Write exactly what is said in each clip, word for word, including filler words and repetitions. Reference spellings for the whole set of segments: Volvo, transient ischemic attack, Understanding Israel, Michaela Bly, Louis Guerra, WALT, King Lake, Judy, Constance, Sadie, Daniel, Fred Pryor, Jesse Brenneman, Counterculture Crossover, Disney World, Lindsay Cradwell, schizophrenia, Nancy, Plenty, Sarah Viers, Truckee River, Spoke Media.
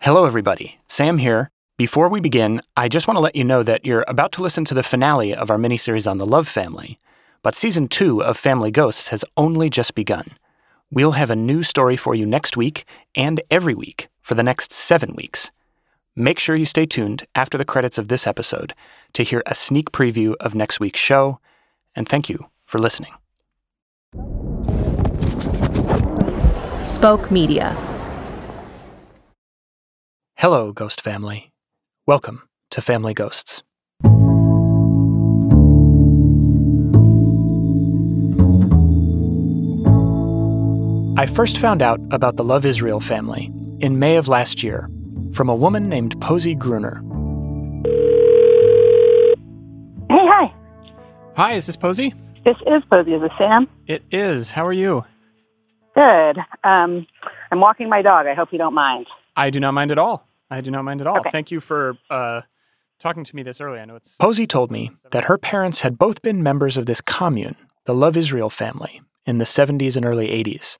Hello everybody, Sam here. Before we begin, I just want to let you know that you're about to listen to the finale of our miniseries on the Love Family, but Season two of Family Ghosts has only just begun. We'll have a new story for you next week and every week for the next seven weeks. Make sure you stay tuned after the credits of this episode to hear a sneak preview of next week's show, and thank you for listening. Spoke Media. Hello, Ghost Family. Welcome to Family Ghosts. I first found out about the Love Israel family in May of last year from a woman named Posey Gruner. Hey, hi. Hi, is this Posey? This is Posey. Is this Sam? It is. How are you? Good. Um, I'm walking my dog. I hope you don't mind. I do not mind at all. I do not mind at all. Okay. Thank you for uh, talking to me this early. I know it's... Posey told me that her parents had both been members of this commune, the Love Israel family, in the seventies and early eighties.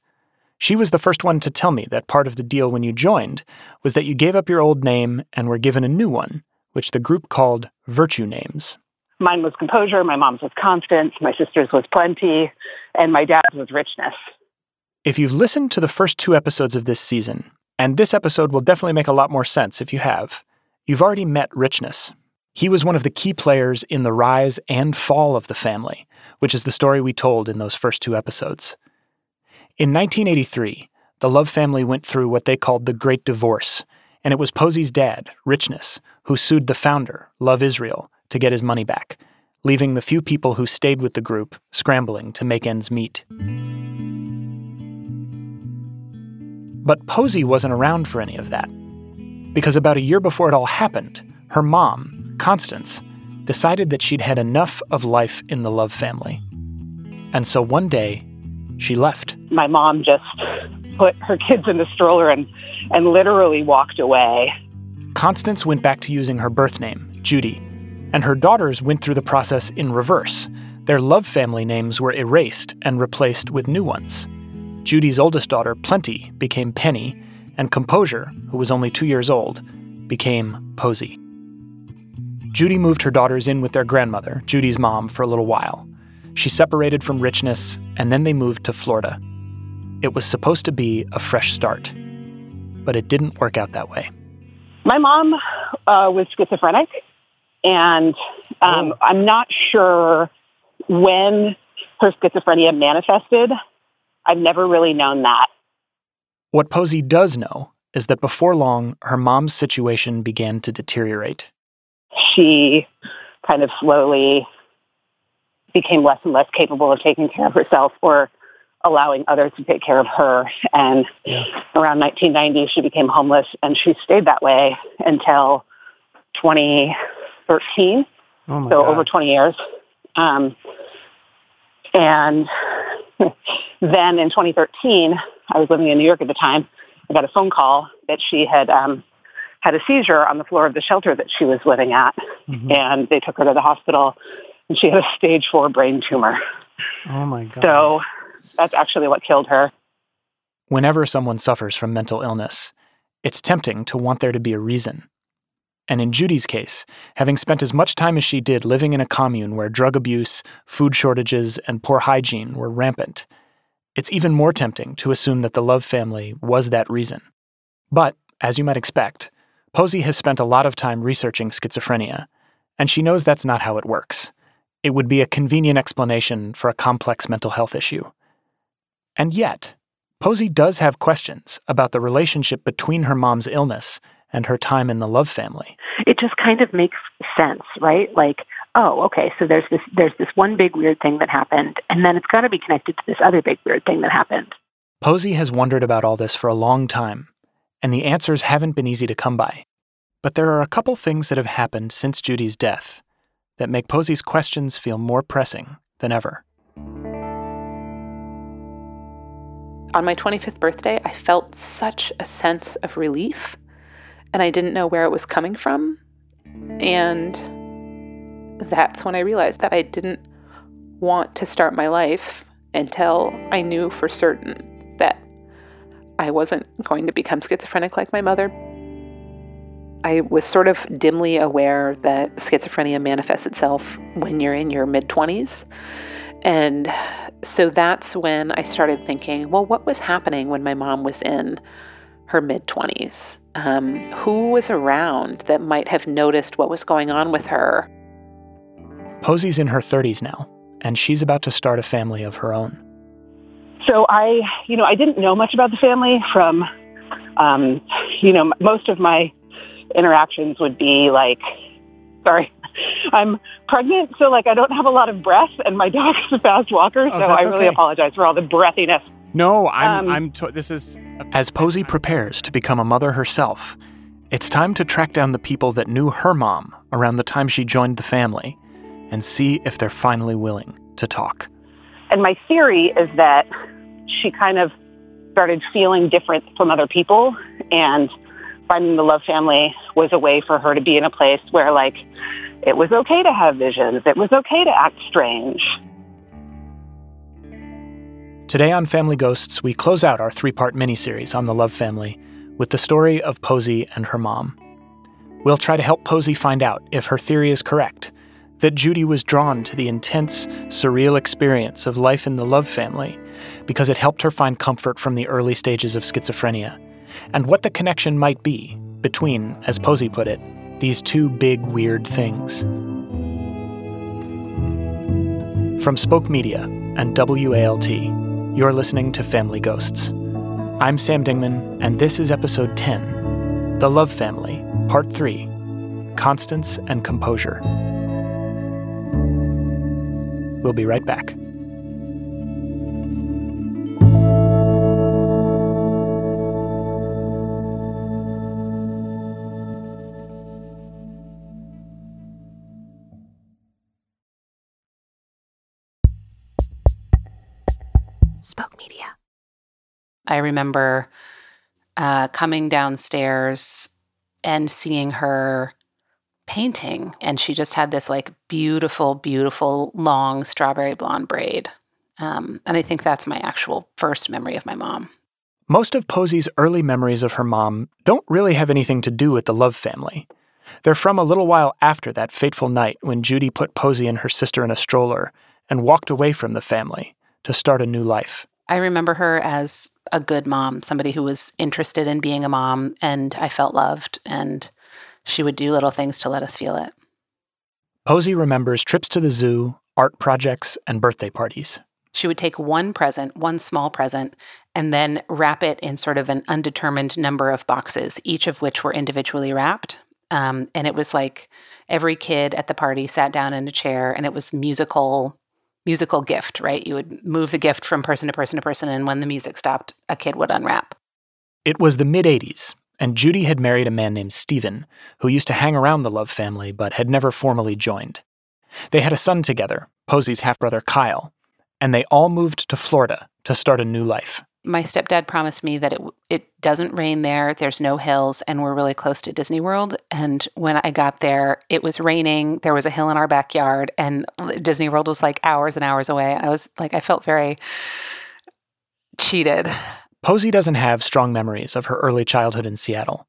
She was the first one to tell me that part of the deal when you joined was that you gave up your old name and were given a new one, which the group called virtue names. Mine was Composure, my mom's was Constance, my sister's was Plenty, and my dad's was Richness. If you've listened to the first two episodes of this season, and this episode will definitely make a lot more sense if you have, you've already met Richness. He was one of the key players in the rise and fall of the family, which is the story we told in those first two episodes. In nineteen eighty-three, the Love family went through what they called the Great Divorce, and it was Posey's dad, Richness, who sued the founder, Love Israel, to get his money back, leaving the few people who stayed with the group scrambling to make ends meet. But Posey wasn't around for any of that, because about a year before it all happened, her mom, Constance, decided that she'd had enough of life in the Love family. And so one day, she left. My mom just put her kids in the stroller and, and literally walked away. Constance went back to using her birth name, Judy, and her daughters went through the process in reverse. Their Love family names were erased and replaced with new ones. Judy's oldest daughter, Plenty, became Penny, and Composure, who was only two years old, became Posey. Judy moved her daughters in with their grandmother, Judy's mom, for a little while. She separated from Richness, and then they moved to Florida. It was supposed to be a fresh start, but it didn't work out that way. My mom uh, was schizophrenic, and um, oh. I'm not sure when her schizophrenia manifested. I've never really known that. What Posey does know is that before long, her mom's situation began to deteriorate. She kind of slowly became less and less capable of taking care of herself or allowing others to take care of her. And yeah. around nineteen ninety, she became homeless, and she stayed that way until twenty thirteen, oh my so God. Over twenty years. Um, and... Then in twenty thirteen, I was living in New York at the time. I got a phone call that she had um, had a seizure on the floor of the shelter that she was living at, mm-hmm. and they took her to the hospital, and she had a stage four brain tumor. Oh, my God. So that's actually what killed her. Whenever someone suffers from mental illness, it's tempting to want there to be a reason. And in Judy's case, having spent as much time as she did living in a commune where drug abuse, food shortages, and poor hygiene were rampant, it's even more tempting to assume that the Love family was that reason. But, as you might expect, Posey has spent a lot of time researching schizophrenia, and she knows that's not how it works. It would be a convenient explanation for a complex mental health issue. And yet, Posey does have questions about the relationship between her mom's illness and her time in the Love family. It just kind of makes sense, right? Like, oh, okay, so there's this there's this one big weird thing that happened, and then it's got to be connected to this other big weird thing that happened. Posey has wondered about all this for a long time, and the answers haven't been easy to come by. But there are a couple things that have happened since Judy's death that make Posey's questions feel more pressing than ever. On my twenty-fifth birthday, I felt such a sense of relief. And I didn't know where it was coming from. And that's when I realized that I didn't want to start my life until I knew for certain that I wasn't going to become schizophrenic like my mother. I was sort of dimly aware that schizophrenia manifests itself when you're in your mid-twenties. And so that's when I started thinking, well, what was happening when my mom was in her mid-twenties? Um, who was around that might have noticed what was going on with her? Posey's in her thirties now, and she's about to start a family of her own. So I, you know, I didn't know much about the family from, um, you know, most of my interactions would be like, sorry, I'm pregnant, so like I don't have a lot of breath, and my dog's a fast walker, so oh, I really okay. apologize for all the breathiness. No, I'm, um, I'm, to- this is... A- As Posey prepares to become a mother herself, it's time to track down the people that knew her mom around the time she joined the family and see if they're finally willing to talk. And my theory is that she kind of started feeling different from other people, and finding the Love family was a way for her to be in a place where, like, it was okay to have visions. It was okay to act strange. Today on Family Ghosts, we close out our three-part miniseries on the Love family with the story of Posey and her mom. We'll try to help Posey find out if her theory is correct, that Judy was drawn to the intense, surreal experience of life in the Love family because it helped her find comfort from the early stages of schizophrenia, and what the connection might be between, as Posey put it, these two big, weird things. From Spoke Media and W A L T, you're listening to Family Ghosts. I'm Sam Dingman, and this is Episode ten, The Love Family, Part three, Constance and Composure. We'll be right back. Spoke Media. I remember uh, coming downstairs and seeing her painting, and she just had this like beautiful, beautiful long strawberry blonde braid. Um, and I think that's my actual first memory of my mom. Most of Posey's early memories of her mom don't really have anything to do with the Love family. They're from a little while after that fateful night when Judy put Posey and her sister in a stroller and walked away from the family to start a new life. I remember her as a good mom, somebody who was interested in being a mom, and I felt loved, and she would do little things to let us feel it. Posey remembers trips to the zoo, art projects, and birthday parties. She would take one present, one small present, and then wrap it in sort of an undetermined number of boxes, each of which were individually wrapped. Um, and it was like every kid at the party sat down in a chair, and it was musical musical gift, right? You would move the gift from person to person to person, and when the music stopped, a kid would unwrap. It was the mid-eighties. And Judy had married a man named Stephen, who used to hang around the Love family but had never formally joined. They had a son together, Posey's half-brother Kyle, and they all moved to Florida to start a new life. My stepdad promised me that it it doesn't rain there, there's no hills, and we're really close to Disney World. And when I got there, it was raining, there was a hill in our backyard, and Disney World was like hours and hours away. I was like, I felt very cheated. Posey doesn't have strong memories of her early childhood in Seattle,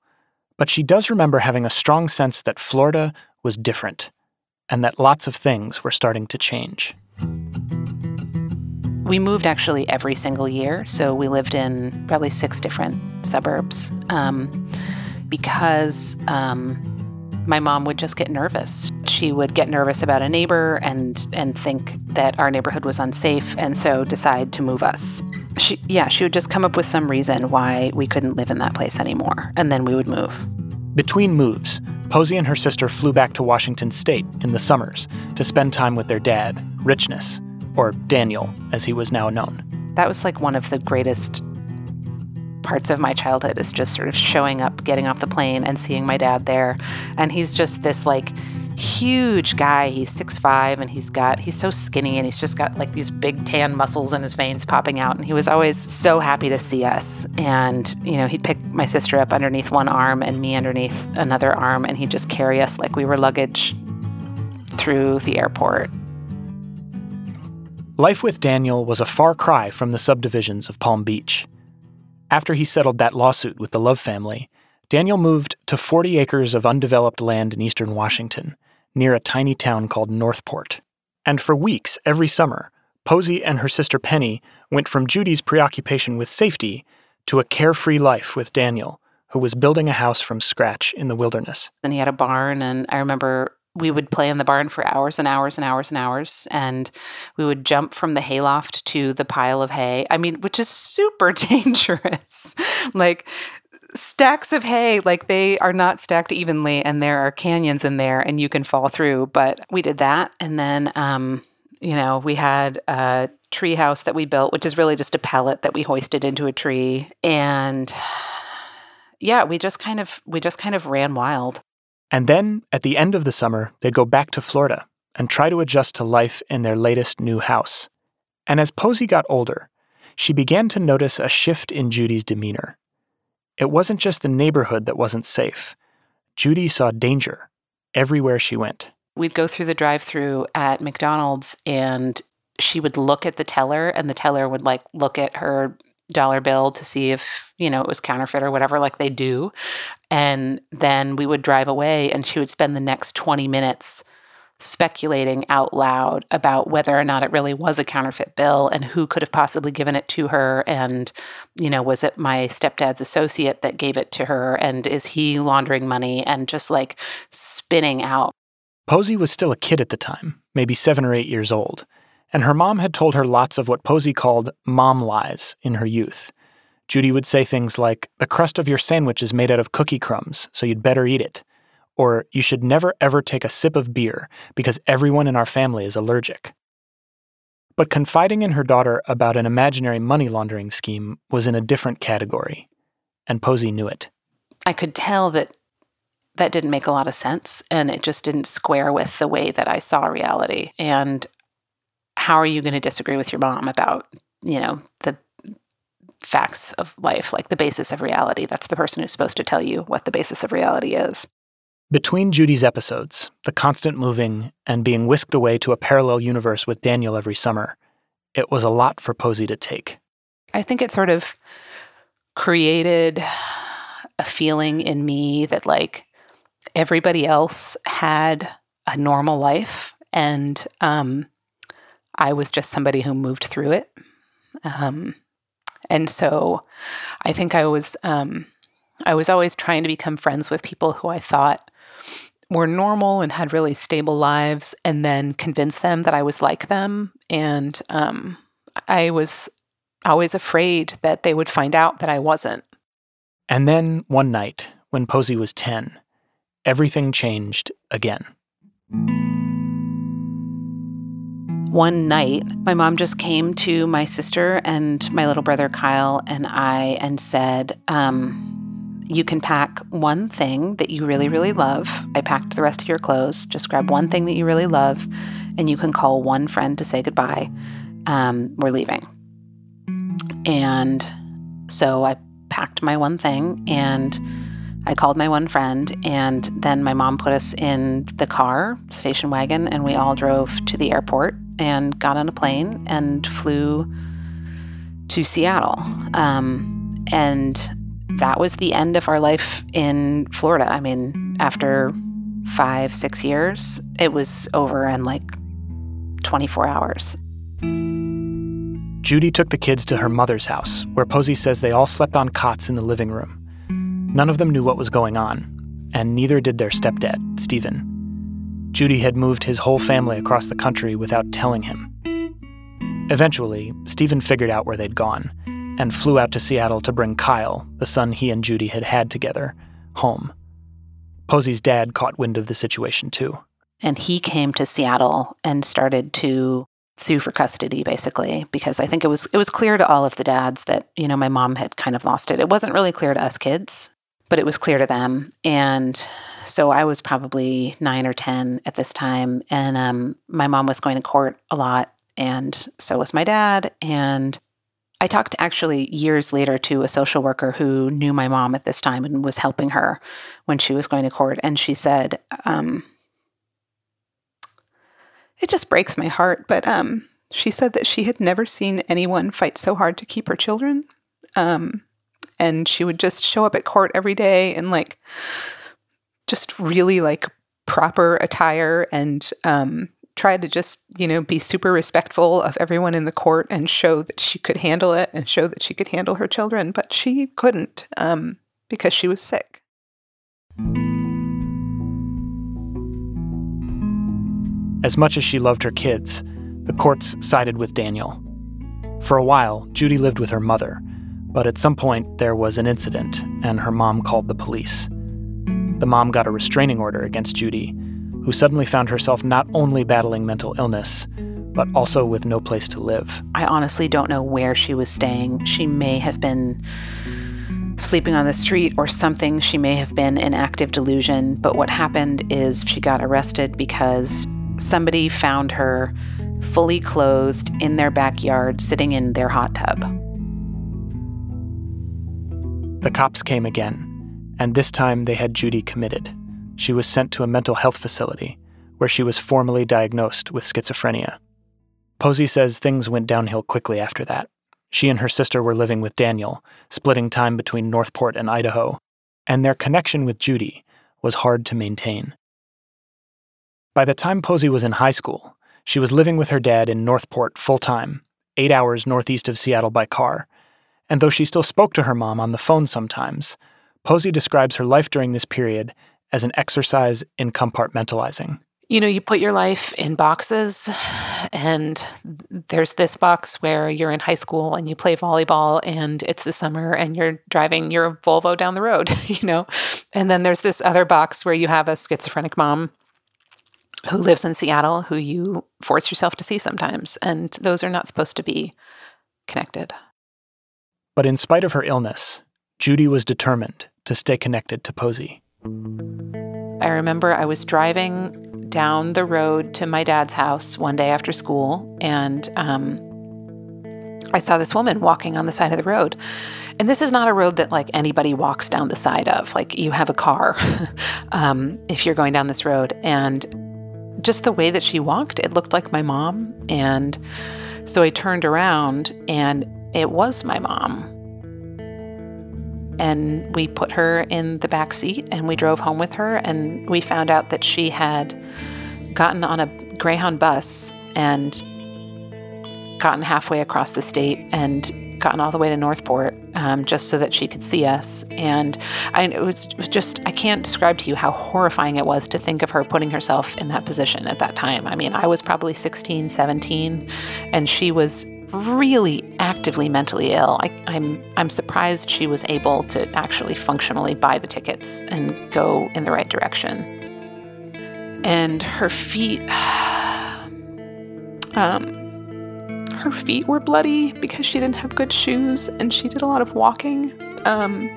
but she does remember having a strong sense that Florida was different and that lots of things were starting to change. We moved actually every single year, so we lived in probably six different suburbs um, because um, my mom would just get nervous. She would get nervous about a neighbor and and think that our neighborhood was unsafe, and so decide to move us. She, yeah, she would just come up with some reason why we couldn't live in that place anymore, and then we would move. Between moves, Posey and her sister flew back to Washington State in the summers to spend time with their dad, Richness, or Daniel, as he was now known. That was like one of the greatest parts of my childhood, is just sort of showing up, getting off the plane, and seeing my dad there. And he's just this, like, huge guy. He's six foot five, and he's got, he's so skinny, and he's just got like these big tan muscles in his veins popping out. And he was always so happy to see us. And, you know, he'd pick my sister up underneath one arm and me underneath another arm, and he'd just carry us like we were luggage through the airport. Life with Daniel was a far cry from the subdivisions of Palm Beach. After he settled that lawsuit with the Love family, Daniel moved to forty acres of undeveloped land in eastern Washington, near a tiny town called Northport. And for weeks every summer, Posey and her sister Penny went from Judy's preoccupation with safety to a carefree life with Daniel, who was building a house from scratch in the wilderness. And he had a barn, and I remember we would play in the barn for hours and hours and hours and hours, and we would jump from the hayloft to the pile of hay. I mean, which is super dangerous. Like, stacks of hay, like they are not stacked evenly, and there are canyons in there, and you can fall through. But we did that, and then, um, you know, we had a tree house that we built, which is really just a pallet that we hoisted into a tree, and yeah, we just kind of we just kind of ran wild. And then at the end of the summer, they'd go back to Florida and try to adjust to life in their latest new house. And as Posey got older, she began to notice a shift in Judy's demeanor. It wasn't just the neighborhood that wasn't safe. Judy saw danger everywhere she went. We'd go through the drive-thru at McDonald's, and she would look at the teller, and the teller would like look at her dollar bill to see if, you know, it was counterfeit or whatever, like they do. And then we would drive away, and she would spend the next twenty minutes speculating out loud about whether or not it really was a counterfeit bill and who could have possibly given it to her. And, you know, was it my stepdad's associate that gave it to her? And is he laundering money? And just like spinning out. Posey was still a kid at the time, maybe seven or eight years old. And her mom had told her lots of what Posey called mom lies in her youth. Judy would say things like, the crust of your sandwich is made out of cookie crumbs, so you'd better eat it. Or, you should never ever take a sip of beer because everyone in our family is allergic. But confiding in her daughter about an imaginary money laundering scheme was in a different category, and Posey knew it. I could tell that that didn't make a lot of sense, and it just didn't square with the way that I saw reality. And how are you going to disagree with your mom about, you know, the facts of life, like the basis of reality? That's the person who's supposed to tell you what the basis of reality is. Between Judy's episodes, the constant moving and being whisked away to a parallel universe with Daniel every summer, it was a lot for Posey to take. I think it sort of created a feeling in me that, like, everybody else had a normal life, and um, I was just somebody who moved through it. Um, and so I think I was um, I was always trying to become friends with people who I thought were normal and had really stable lives, and then convince them that I was like them. And um, I was always afraid that they would find out that I wasn't. And then one night, when Posey was ten, everything changed again. One night, my mom just came to my sister and my little brother Kyle and I and said, um... you can pack one thing that you really, really love. I packed the rest of your clothes. Just grab one thing that you really love, and you can call one friend to say goodbye. Um, we're leaving. And so I packed my one thing, and I called my one friend, and then my mom put us in the car, station wagon, and we all drove to the airport and got on a plane and flew to Seattle. Um, and... That was the end of our life in Florida. I mean, after five, six years, it was over in like twenty-four hours. Judy took the kids to her mother's house, where Posey says they all slept on cots in the living room. None of them knew what was going on, and neither did their stepdad, Stephen. Judy had moved his whole family across the country without telling him. Eventually, Stephen figured out where they'd gone, and flew out to Seattle to bring Kyle, the son he and Judy had had together, home. Posey's dad caught wind of the situation, too. And he came to Seattle and started to sue for custody, basically, because I think it was it was clear to all of the dads that, you know, my mom had kind of lost it. It wasn't really clear to us kids, but it was clear to them. And so I was probably nine or ten at this time, and um, my mom was going to court a lot, and so was my dad, and I talked actually years later to a social worker who knew my mom at this time and was helping her when she was going to court. And she said, um, it just breaks my heart, but um, she said that she had never seen anyone fight so hard to keep her children. Um, and she would just show up at court every day in like just really like proper attire and um, try to just, you know, be super respectful of everyone in the court and show that she could handle it and show that she could handle her children. But she couldn't um, because she was sick. As much as she loved her kids, the courts sided with Daniel. For a while, Judy lived with her mother, but at some point there was an incident and her mom called the police. The mom got a restraining order against Judy, who suddenly found herself not only battling mental illness, but also with no place to live. I honestly don't know where she was staying. She may have been sleeping on the street or something. She may have been in active delusion. But what happened is she got arrested because somebody found her fully clothed in their backyard, sitting in their hot tub. The cops came again, and this time they had Judy committed. She was sent to a mental health facility where she was formally diagnosed with schizophrenia. Posey says things went downhill quickly after that. She and her sister were living with Daniel, splitting time between Northport and Idaho, and their connection with Judy was hard to maintain. By the time Posey was in high school, she was living with her dad in Northport full-time, eight hours northeast of Seattle by car. And though she still spoke to her mom on the phone sometimes, Posey describes her life during this period as an exercise in compartmentalizing. You know, you put your life in boxes, and there's this box where you're in high school and you play volleyball and it's the summer and you're driving your Volvo down the road, you know? And then there's this other box where you have a schizophrenic mom who lives in Seattle, who you force yourself to see sometimes, and those are not supposed to be connected. But in spite of her illness, Judy was determined to stay connected to Posey. I remember I was driving down the road to my dad's house one day after school, and um, I saw this woman walking on the side of the road. And this is not a road that, like, anybody walks down the side of. Like, you have a car um, if you're going down this road. And just the way that she walked, it looked like my mom. And so I turned around, and it was my mom. And we put her in the back seat and we drove home with her, and we found out that she had gotten on a Greyhound bus and gotten halfway across the state and gotten all the way to Northport um, just so that she could see us. And I, it was just, I can't describe to you how horrifying it was to think of her putting herself in that position at that time. I mean, I was probably sixteen, seventeen, and she was really actively mentally ill. I, I'm I'm surprised she was able to actually functionally buy the tickets and go in the right direction. And her feet, um, her feet were bloody because she didn't have good shoes and she did a lot of walking. Um,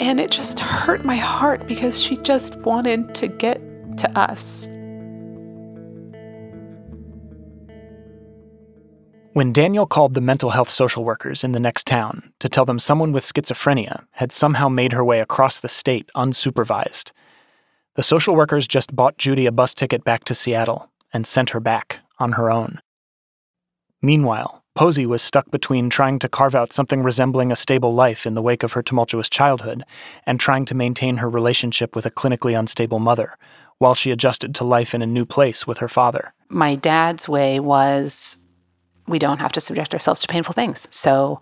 and it just hurt my heart because she just wanted to get to us. When Daniel called the mental health social workers in the next town to tell them someone with schizophrenia had somehow made her way across the state unsupervised, the social workers just bought Judy a bus ticket back to Seattle and sent her back on her own. Meanwhile, Posey was stuck between trying to carve out something resembling a stable life in the wake of her tumultuous childhood and trying to maintain her relationship with a clinically unstable mother while she adjusted to life in a new place with her father. My dad's way was, we don't have to subject ourselves to painful things. So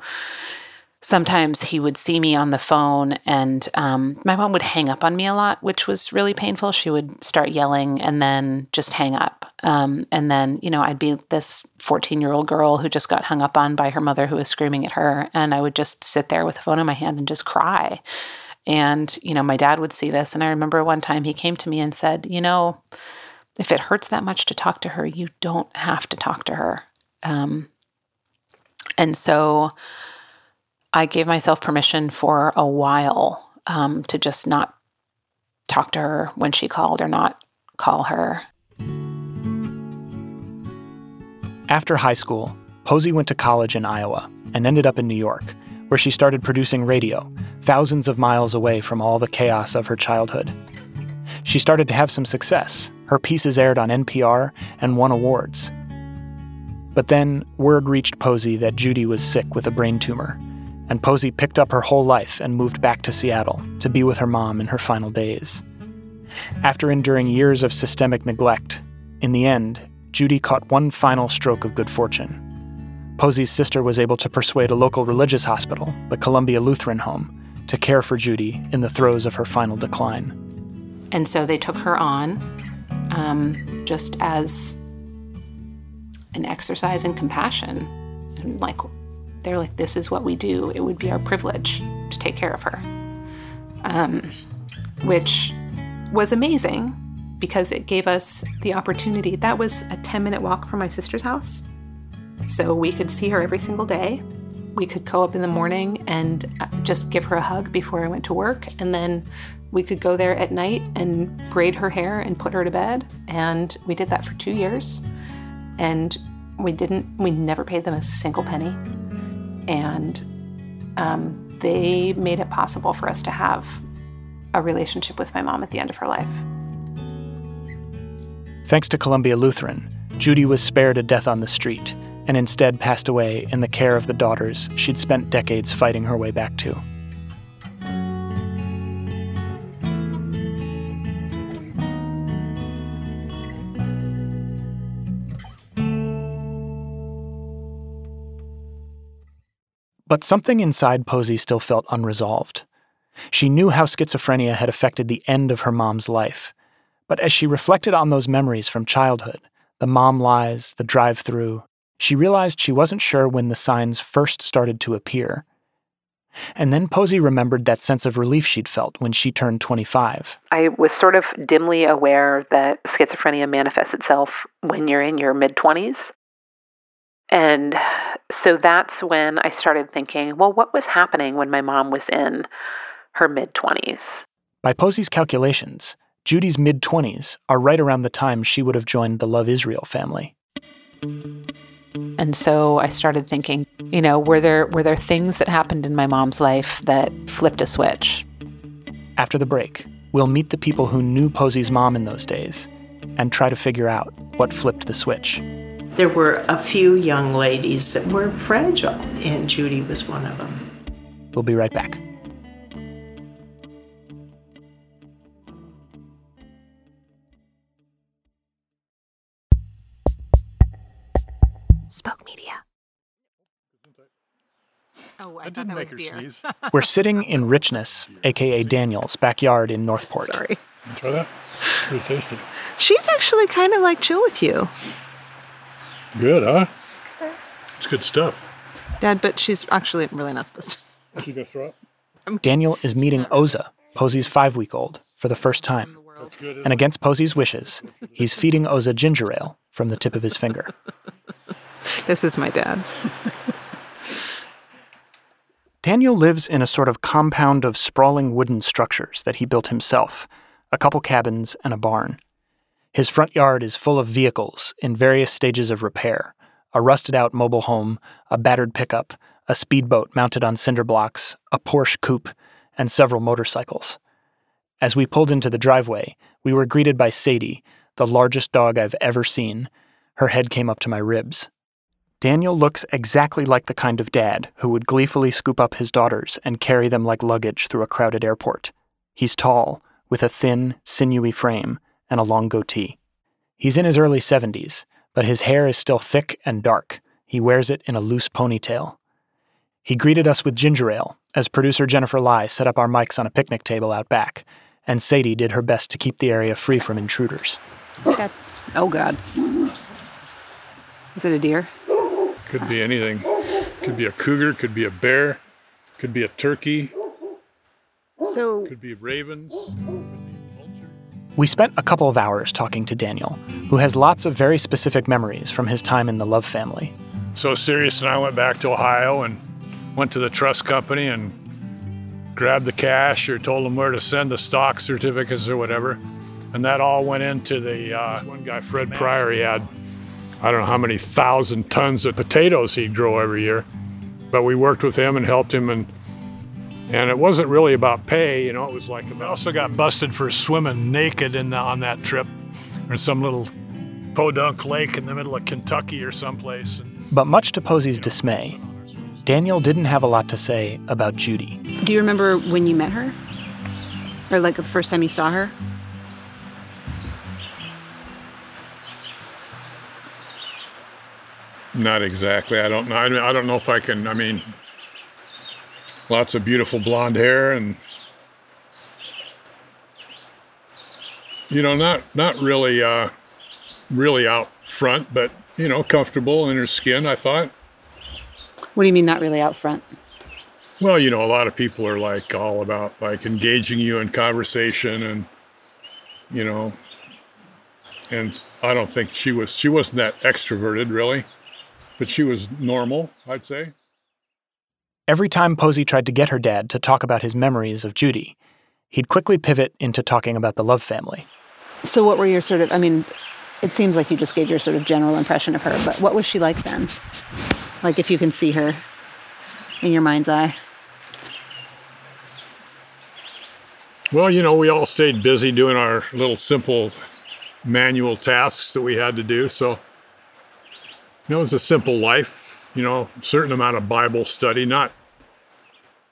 sometimes he would see me on the phone, and um, my mom would hang up on me a lot, which was really painful. She would start yelling and then just hang up. Um, and then, you know, I'd be this fourteen-year-old girl who just got hung up on by her mother who was screaming at her, and I would just sit there with the phone in my hand and just cry. And, you know, my dad would see this, and I remember one time he came to me and said, you know, if it hurts that much to talk to her, you don't have to talk to her. Um, and so I gave myself permission for a while, um, to just not talk to her when she called or not call her. After high school, Posey went to college in Iowa and ended up in New York, where she started producing radio, thousands of miles away from all the chaos of her childhood. She started to have some success. Her pieces aired on N P R and won awards. But then word reached Posey that Judy was sick with a brain tumor, and Posey picked up her whole life and moved back to Seattle to be with her mom in her final days. After enduring years of systemic neglect, in the end, Judy caught one final stroke of good fortune. Posey's sister was able to persuade a local religious hospital, the Columbia Lutheran Home, to care for Judy in the throes of her final decline. And so they took her on um, just as an exercise in compassion. And like, they're like, this is what we do. It would be our privilege to take care of her. Um, which was amazing because it gave us the opportunity. That was a ten minute walk from my sister's house. So we could see her every single day. We could go up in the morning and just give her a hug before I went to work. And then we could go there at night and braid her hair and put her to bed. And we did that for two years. And we didn't, we never paid them a single penny. And um, they made it possible for us to have a relationship with my mom at the end of her life. Thanks to Columbia Lutheran, Judy was spared a death on the street, and instead passed away in the care of the daughters she'd spent decades fighting her way back to. But something inside Posey still felt unresolved. She knew how schizophrenia had affected the end of her mom's life, but as she reflected on those memories from childhood, the mom lies, the drive-through, she realized she wasn't sure when the signs first started to appear. And then Posey remembered that sense of relief she'd felt when she turned twenty-five. I was sort of dimly aware that schizophrenia manifests itself when you're in your mid-twenties. And so that's when I started thinking, well, what was happening when my mom was in her mid-twenties? By Posey's calculations, Judy's mid-twenties are right around the time she would have joined the Love Israel family. And so I started thinking, you know, were there were there things that happened in my mom's life that flipped a switch? After the break, we'll meet the people who knew Posey's mom in those days and try to figure out what flipped the switch. There were a few young ladies that were fragile, and Judy was one of them. We'll be right back. Spoke Media. Oh, I, I thought didn't that make was her beer. Sneeze. We're sitting in Richness, a k a. Daniel's, backyard in Northport. Sorry. Try that. Pretty tasty. She's actually kind of like chill with you. Good, huh? It's good stuff. Dad, but she's actually really not supposed to. She gonna throw up? Daniel is meeting Oza, Posey's five-week-old, for the first time. That's good, and against Posey's wishes, he's feeding Oza ginger ale from the tip of his finger. This is my dad. Daniel lives in a sort of compound of sprawling wooden structures that he built himself, a couple cabins and a barn. His front yard is full of vehicles in various stages of repair, a rusted-out mobile home, a battered pickup, a speedboat mounted on cinder blocks, a Porsche coupe, and several motorcycles. As we pulled into the driveway, we were greeted by Sadie, the largest dog I've ever seen. Her head came up to my ribs. Daniel looks exactly like the kind of dad who would gleefully scoop up his daughters and carry them like luggage through a crowded airport. He's tall, with a thin, sinewy frame, and a long goatee. He's in his early seventies, but his hair is still thick and dark. He wears it in a loose ponytail. He greeted us with ginger ale, as producer Jennifer Lai set up our mics on a picnic table out back, and Sadie did her best to keep the area free from intruders. Okay. Oh, God. Is it a deer? Could be anything. Could be a cougar, could be a bear, could be a turkey, so could be ravens. We spent a couple of hours talking to Daniel, who has lots of very specific memories from his time in the Love family. So Sirius and I went back to Ohio and went to the trust company and grabbed the cash or told them where to send the stock certificates or whatever. And that all went into the, uh, one guy, Fred Pryor, he had I don't know how many thousand tons of potatoes he'd grow every year, but we worked with him and helped him, and and it wasn't really about pay, you know, it was like about... We also got busted for swimming naked in the, on that trip, or some little podunk lake in the middle of Kentucky or someplace. And, but much to Posey's you know, dismay, Daniel didn't have a lot to say about Judy. Do you remember when you met her? Or like the first time you saw her? Not exactly. I don't know. I mean, I don't know if I can. I mean, lots of beautiful blonde hair and, you know, not not really, uh, really out front, but, you know, comfortable in her skin, I thought. What do you mean not really out front? Well, you know, a lot of people are like all about like engaging you in conversation and, you know, and I don't think she was, she wasn't that extroverted really, but she was normal, I'd say. Every time Posey tried to get her dad to talk about his memories of Judy, he'd quickly pivot into talking about the Love family. So what were your sort of, I mean, it seems like you just gave your sort of general impression of her, but what was she like then? Like if you can see her in your mind's eye. Well, you know, we all stayed busy doing our little simple manual tasks that we had to do. So, you know, it was a simple life, you know, certain amount of Bible study, not,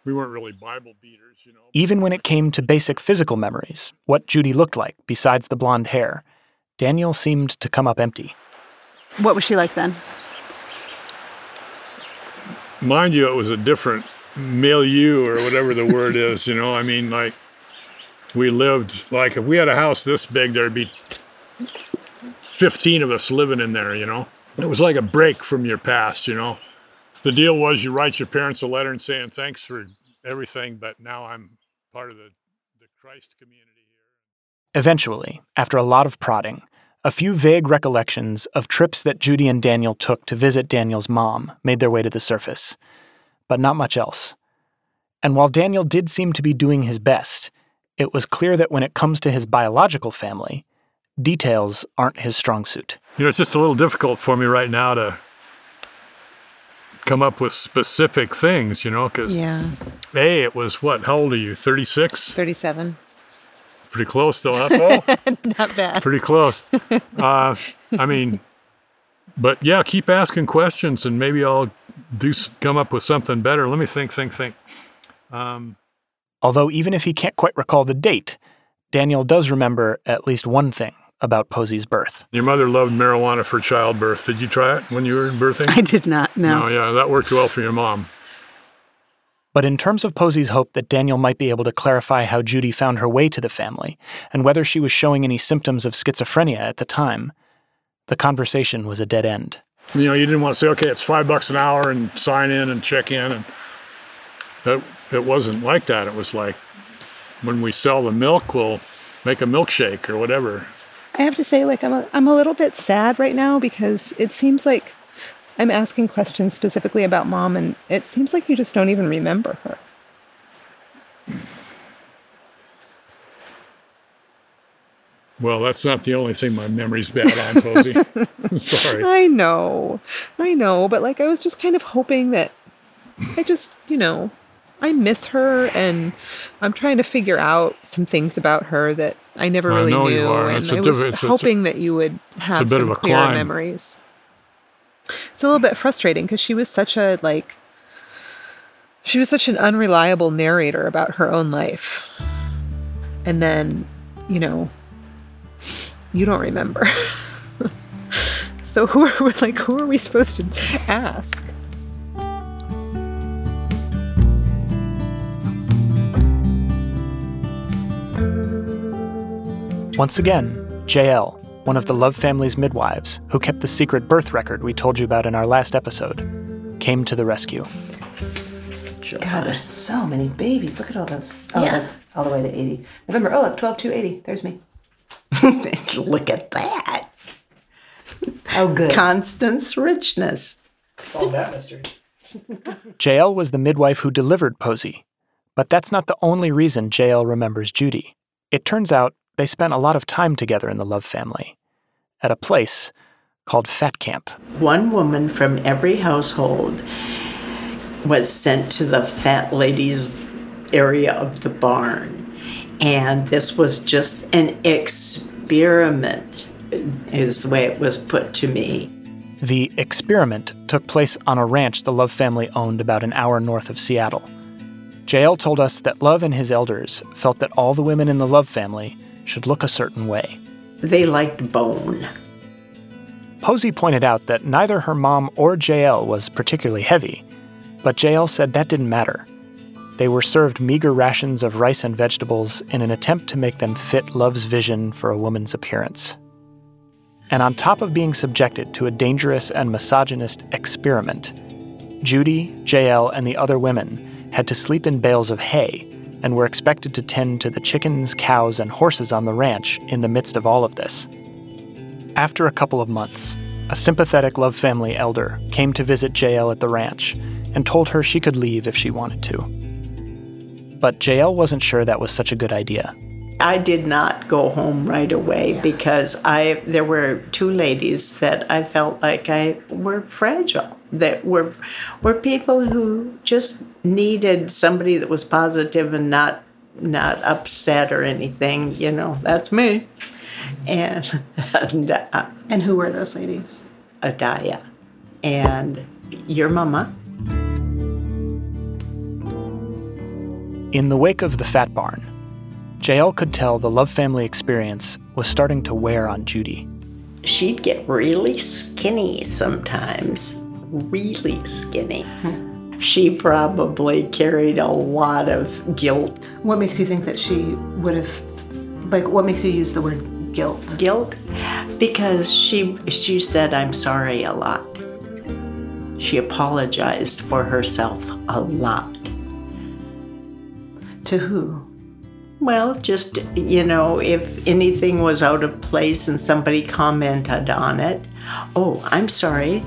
we weren't really Bible beaters, you know. Even when it came to basic physical memories, what Judy looked like besides the blonde hair, Daniel seemed to come up empty. What was she like then? Mind you, it was a different milieu or whatever the word is, you know. I mean, like, we lived, like, if we had a house this big, there'd be fifteen of us living in there, you know. It was like a break from your past, you know. The deal was you write your parents a letter and saying, thanks for everything, but now I'm part of the, the Christ community here. Eventually, after a lot of prodding, a few vague recollections of trips that Judy and Daniel took to visit Daniel's mom made their way to the surface, but not much else. And while Daniel did seem to be doing his best, it was clear that when it comes to his biological family, details aren't his strong suit. You know, it's just a little difficult for me right now to come up with specific things, you know, because, yeah. A, it was what? How old are you? thirty-six? thirty-seven. Pretty close, though, huh, Paul? Not bad. Pretty close. Uh, I mean, but yeah, keep asking questions, and maybe I'll do come up with something better. Let me think, think, think. Um, Although even if he can't quite recall the date, Daniel does remember at least one thing about Posey's birth. Your mother loved marijuana for childbirth. Did you try it when you were birthing? I did not, no. No, yeah, that worked well for your mom. But in terms of Posey's hope that Daniel might be able to clarify how Judy found her way to the family and whether she was showing any symptoms of schizophrenia at the time, the conversation was a dead end. You know, you didn't want to say, okay, it's five bucks an hour and sign in and check in. And that, it wasn't like that. It was like, when we sell the milk, we'll make a milkshake or whatever. I have to say, like, I'm a, I'm a little bit sad right now because it seems like I'm asking questions specifically about mom, and it seems like you just don't even remember her. Well, that's not the only thing my memory's bad on, Posey. I'm sorry. I know. I know. But, like, I was just kind of hoping that I just, you know, I miss her, and I'm trying to figure out some things about her that I never really I know knew. You are. And it's I was it's, hoping it's a, that you would have some clearer climb. memories. It's a little bit frustrating because she was such a, like, she was such an unreliable narrator about her own life. And then, you know, you don't remember. So who are we, like, who are we supposed to ask? Once again, J L, one of the Love family's midwives, who kept the secret birth record we told you about in our last episode, came to the rescue. God, there's so many babies. Look at all those. Oh, yeah. That's all the way to eighty. November, oh, look, twelve two eighty. There's me. Look at that. Oh, good. Constance Richness. Solve that mystery. J L was the midwife who delivered Posey. But that's not the only reason J L remembers Judy. It turns out they spent a lot of time together in the Love family at a place called Fat Camp. One woman from every household was sent to the fat ladies area of the barn. And this was just an experiment, is the way it was put to me. The experiment took place on a ranch the Love family owned about an hour north of Seattle. J L told us that Love and his elders felt that all the women in the Love family should look a certain way. They liked bone. Posey pointed out that neither her mom or J L was particularly heavy, but J L said that didn't matter. They were served meager rations of rice and vegetables in an attempt to make them fit Love's vision for a woman's appearance. And on top of being subjected to a dangerous and misogynist experiment, Judy, J L, and the other women had to sleep in bales of hay and were expected to tend to the chickens, cows, and horses on the ranch in the midst of all of this. After a couple of months, a sympathetic Love family elder came to visit J L at the ranch and told her she could leave if she wanted to. But J L wasn't sure that was such a good idea. I did not go home right away because I there were two ladies that I felt like I were fragile, that were were people who just needed somebody that was positive and not not upset or anything. You know, that's me. And and, uh, and who were those ladies? Adaya and your mama. In the wake of the fat barn, J L could tell the Love family experience was starting to wear on Judy. She'd get really skinny sometimes, really skinny. Hmm. She probably carried a lot of guilt. What makes you think that she would have, like, what makes you use the word guilt? Guilt? Because she she said, "I'm sorry," a lot. She apologized for herself a lot. To who? Well, just, you know, if anything was out of place and somebody commented on it, "Oh, I'm sorry."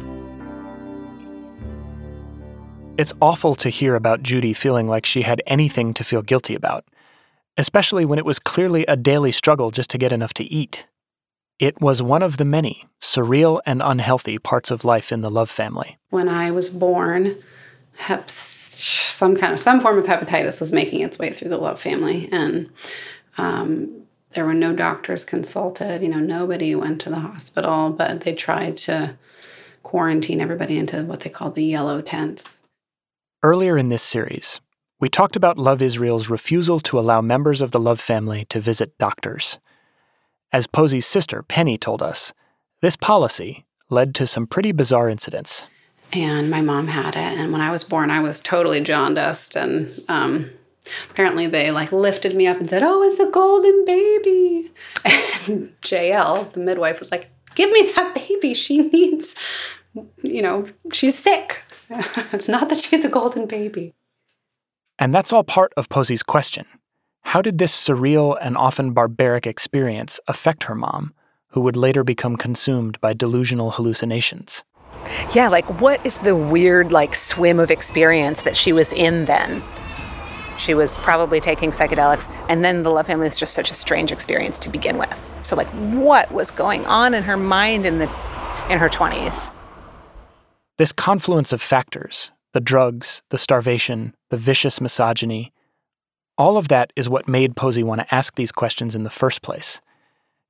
It's awful to hear about Judy feeling like she had anything to feel guilty about, especially when it was clearly a daily struggle just to get enough to eat. It was one of the many surreal and unhealthy parts of life in the Love family. When I was born, hep- some kind of some form of hepatitis was making its way through the Love family, and um, there were no doctors consulted. You know, nobody went to the hospital, but they tried to quarantine everybody into what they called the yellow tents. Earlier in this series, we talked about Love Israel's refusal to allow members of the Love family to visit doctors. As Posey's sister, Penny, told us, this policy led to some pretty bizarre incidents. And my mom had it, and when I was born, I was totally jaundiced, and um, apparently they, like, lifted me up and said, "Oh, it's a golden baby." And J L, the midwife, was like, "Give me that baby. She needs, you know, she's sick. It's not that she's a golden baby." And that's all part of Posey's question. How did this surreal and often barbaric experience affect her mom, who would later become consumed by delusional hallucinations? Yeah, like, what is the weird, like, swim of experience that she was in then? She was probably taking psychedelics, and then the Love family was just such a strange experience to begin with. So, like, what was going on in her mind in the in her twenties? This confluence of factors, the drugs, the starvation, the vicious misogyny, all of that is what made Posey want to ask these questions in the first place.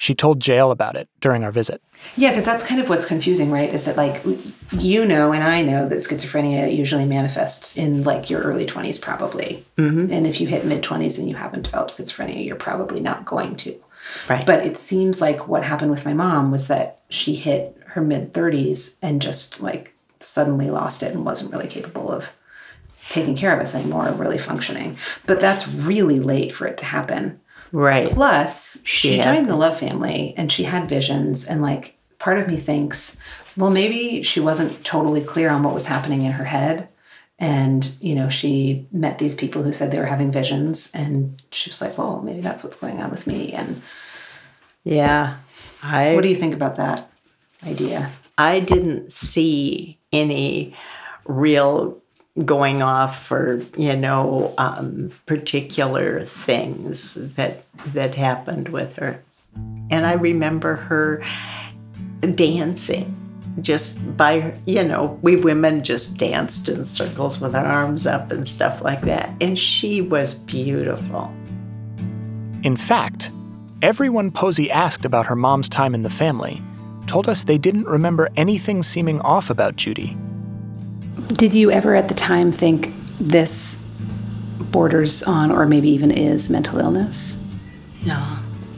She told J L about it during our visit. Yeah, because that's kind of what's confusing, right? Is that, like, you know and I know that schizophrenia usually manifests in, like, your early twenties probably. Mm-hmm. And if you hit mid-twenties and you haven't developed schizophrenia, you're probably not going to. Right. But it seems like what happened with my mom was that she hit her mid-thirties and just, like, suddenly lost it and wasn't really capable of taking care of us anymore or really functioning. But that's really late for it to happen. Right. Plus, she yeah. joined the Love family, and she had visions, and, like, part of me thinks, well, maybe she wasn't totally clear on what was happening in her head, and, you know, she met these people who said they were having visions, and she was like, well, maybe that's what's going on with me, and... Yeah, I... What do you think about that idea? I didn't see any real... going off for, you know, um, particular things that that happened with her. And I remember her dancing just by, her, you know, we women just danced in circles with our arms up and stuff like that. And she was beautiful. In fact, everyone Posey asked about her mom's time in the family told us they didn't remember anything seeming off about Judy. Did you ever at the time think this borders on or maybe even is mental illness? No.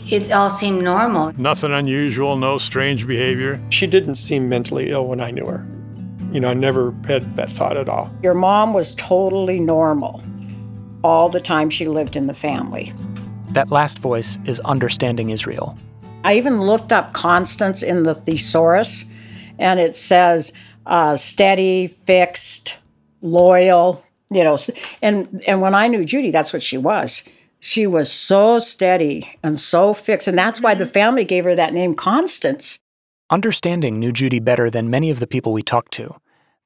It all seemed normal. Nothing unusual, no strange behavior. She didn't seem mentally ill when I knew her. You know, I never had that thought at all. Your mom was totally normal all the time she lived in the family. That last voice is Understanding Israel. I even looked up Constance in the thesaurus, and it says uh, steady, fixed, loyal, you know. And, and when I knew Judy, that's what she was. She was so steady and so fixed, and that's why the family gave her that name, Constance. Understanding knew Judy better than many of the people we talked to.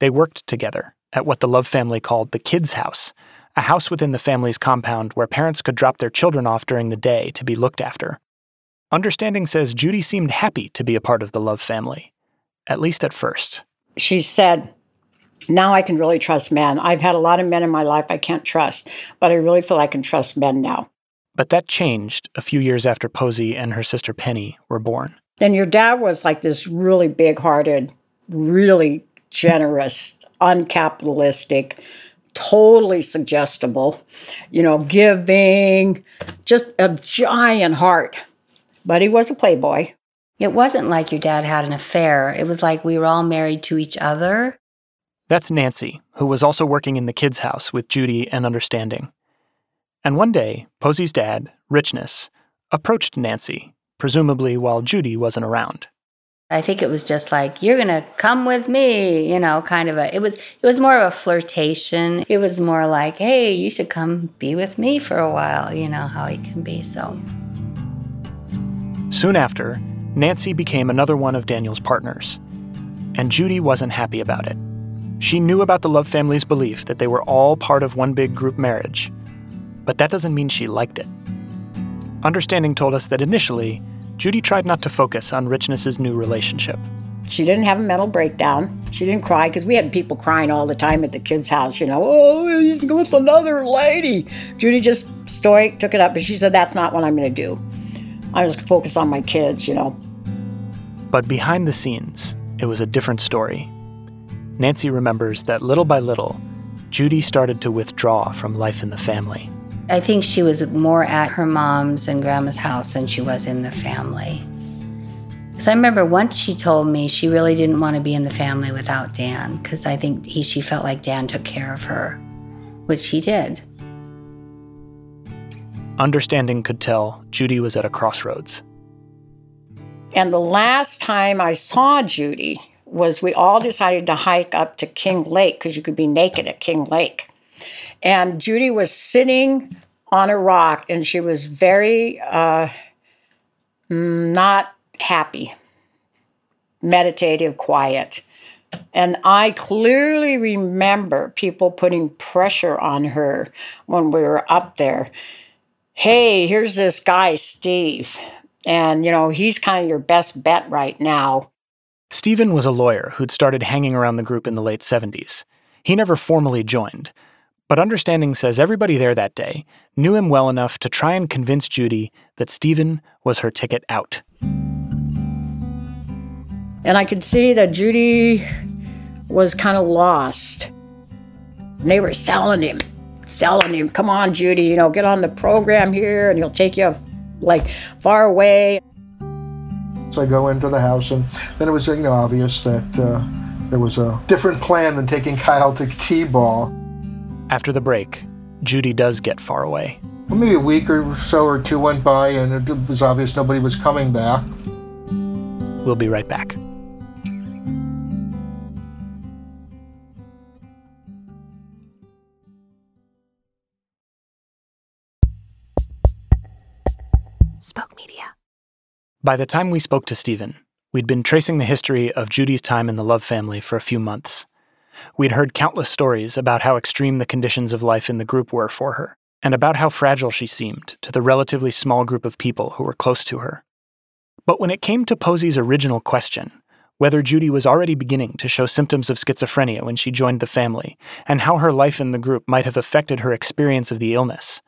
They worked together at what the Love family called the kids' house, a house within the family's compound where parents could drop their children off during the day to be looked after. Understanding says Judy seemed happy to be a part of the Love family, at least at first. She said, now I can really trust men. I've had a lot of men in my life I can't trust, but I really feel I can trust men now. But that changed a few years after Posey and her sister Penny were born. And your dad was like this really big-hearted, really generous, uncapitalistic, totally suggestible, you know, giving, just a giant heart. But he was a playboy. It wasn't like your dad had an affair. It was like we were all married to each other. That's Nancy, who was also working in the kids' house with Judy and Understanding. And one day, Posey's dad, Richness, approached Nancy, presumably while Judy wasn't around. I think it was just like, you're going to come with me, you know, kind of a, it was it was more of a flirtation. It was more like, hey, you should come be with me for a while, you know, how he can be, so. Soon after, Nancy became another one of Daniel's partners, and Judy wasn't happy about it. She knew about the Love family's belief that they were all part of one big group marriage, but that doesn't mean she liked it. Understanding told us that initially, Judy tried not to focus on Richness's new relationship. She didn't have a mental breakdown. She didn't cry, because we had people crying all the time at the kids' house, you know, oh, he's with another lady. Judy just stoic, took it up, but she said, that's not what I'm going to do. I just focus on my kids, you know. But behind the scenes, it was a different story. Nancy remembers that little by little, Judy started to withdraw from life in the family. I think she was more at her mom's and grandma's house than she was in the family. Because I remember once she told me she really didn't want to be in the family without Dan, because I think he, she felt like Dan took care of her, which he did. Understanding could tell Judy was at a crossroads. And the last time I saw Judy was we all decided to hike up to King Lake, because you could be naked at King Lake. And Judy was sitting on a rock, and she was very uh, not happy, meditative, quiet. And I clearly remember people putting pressure on her when we were up there. Hey, here's this guy, Steve, and, you know, he's kind of your best bet right now. Stephen was a lawyer who'd started hanging around the group in the late seventies. He never formally joined, but Understanding says everybody there that day knew him well enough to try and convince Judy that Stephen was her ticket out. And I could see that Judy was kind of lost. They were selling him, selling him. Come on, Judy, you know, get on the program here and he'll take you, like, far away. So I go into the house, and then it was, you know, obvious that uh, there was a different plan than taking Kyle to T-ball. After the break, Judy does get far away. Well, maybe a week or so or two went by, and it was obvious nobody was coming back. We'll be right back. Spoke Media. By the time we spoke to Stephen, we'd been tracing the history of Judy's time in the Love family for a few months. We'd heard countless stories about how extreme the conditions of life in the group were for her, and about how fragile she seemed to the relatively small group of people who were close to her. But when it came to Posey's original question, whether Judy was already beginning to show symptoms of schizophrenia when she joined the family, and how her life in the group might have affected her experience of the illness,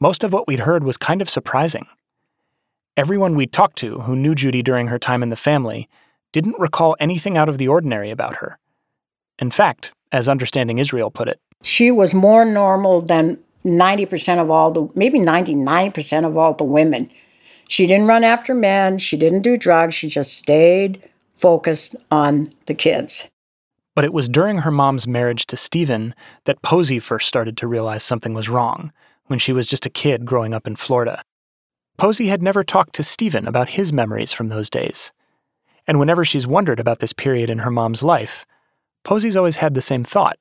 most of what we'd heard was kind of surprising. Everyone we'd talked to who knew Judy during her time in the family didn't recall anything out of the ordinary about her. In fact, as Understanding Israel put it, she was more normal than ninety percent of all the, maybe ninety-nine percent of all the women. She didn't run after men. She didn't do drugs. She just stayed focused on the kids. But it was during her mom's marriage to Stephen that Posey first started to realize something was wrong, when she was just a kid growing up in Florida. Posey had never talked to Stephen about his memories from those days. And whenever she's wondered about this period in her mom's life, Posey's always had the same thought.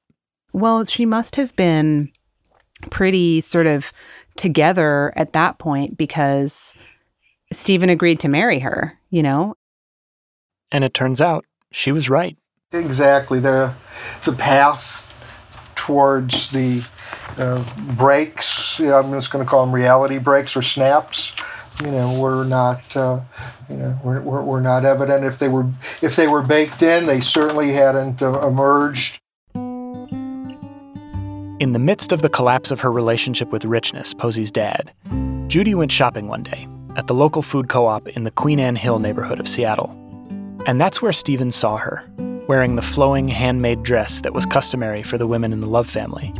Well, she must have been pretty sort of together at that point because Stephen agreed to marry her, you know? And it turns out she was right. Exactly. The the path towards the uh, breaks, you know, I'm just going to call them reality breaks or snaps, you know, were not, uh, you know, were, were, were not evident. If they were, if they were baked in, they certainly hadn't uh, emerged. In the midst of the collapse of her relationship with Richness, Posey's dad, Judy went shopping one day at the local food co-op in the Queen Anne Hill neighborhood of Seattle. And that's where Stephen saw her, wearing the flowing handmade dress that was customary for the women in the Love family.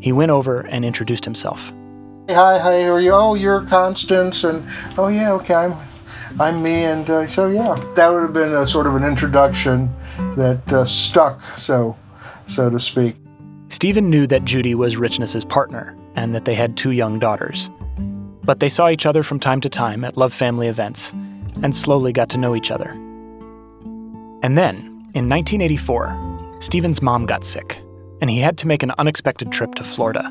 He went over and introduced himself. Hey, hi, hi, how are you? Oh, you're Constance, and oh yeah, okay, I'm, I'm me, and uh, so yeah. That would have been a sort of an introduction that uh, stuck, so, so to speak. Stephen knew that Judy was Richness's partner, and that they had two young daughters. But they saw each other from time to time at Love family events, and slowly got to know each other. And then, in nineteen eighty-four, Stephen's mom got sick, and he had to make an unexpected trip to Florida.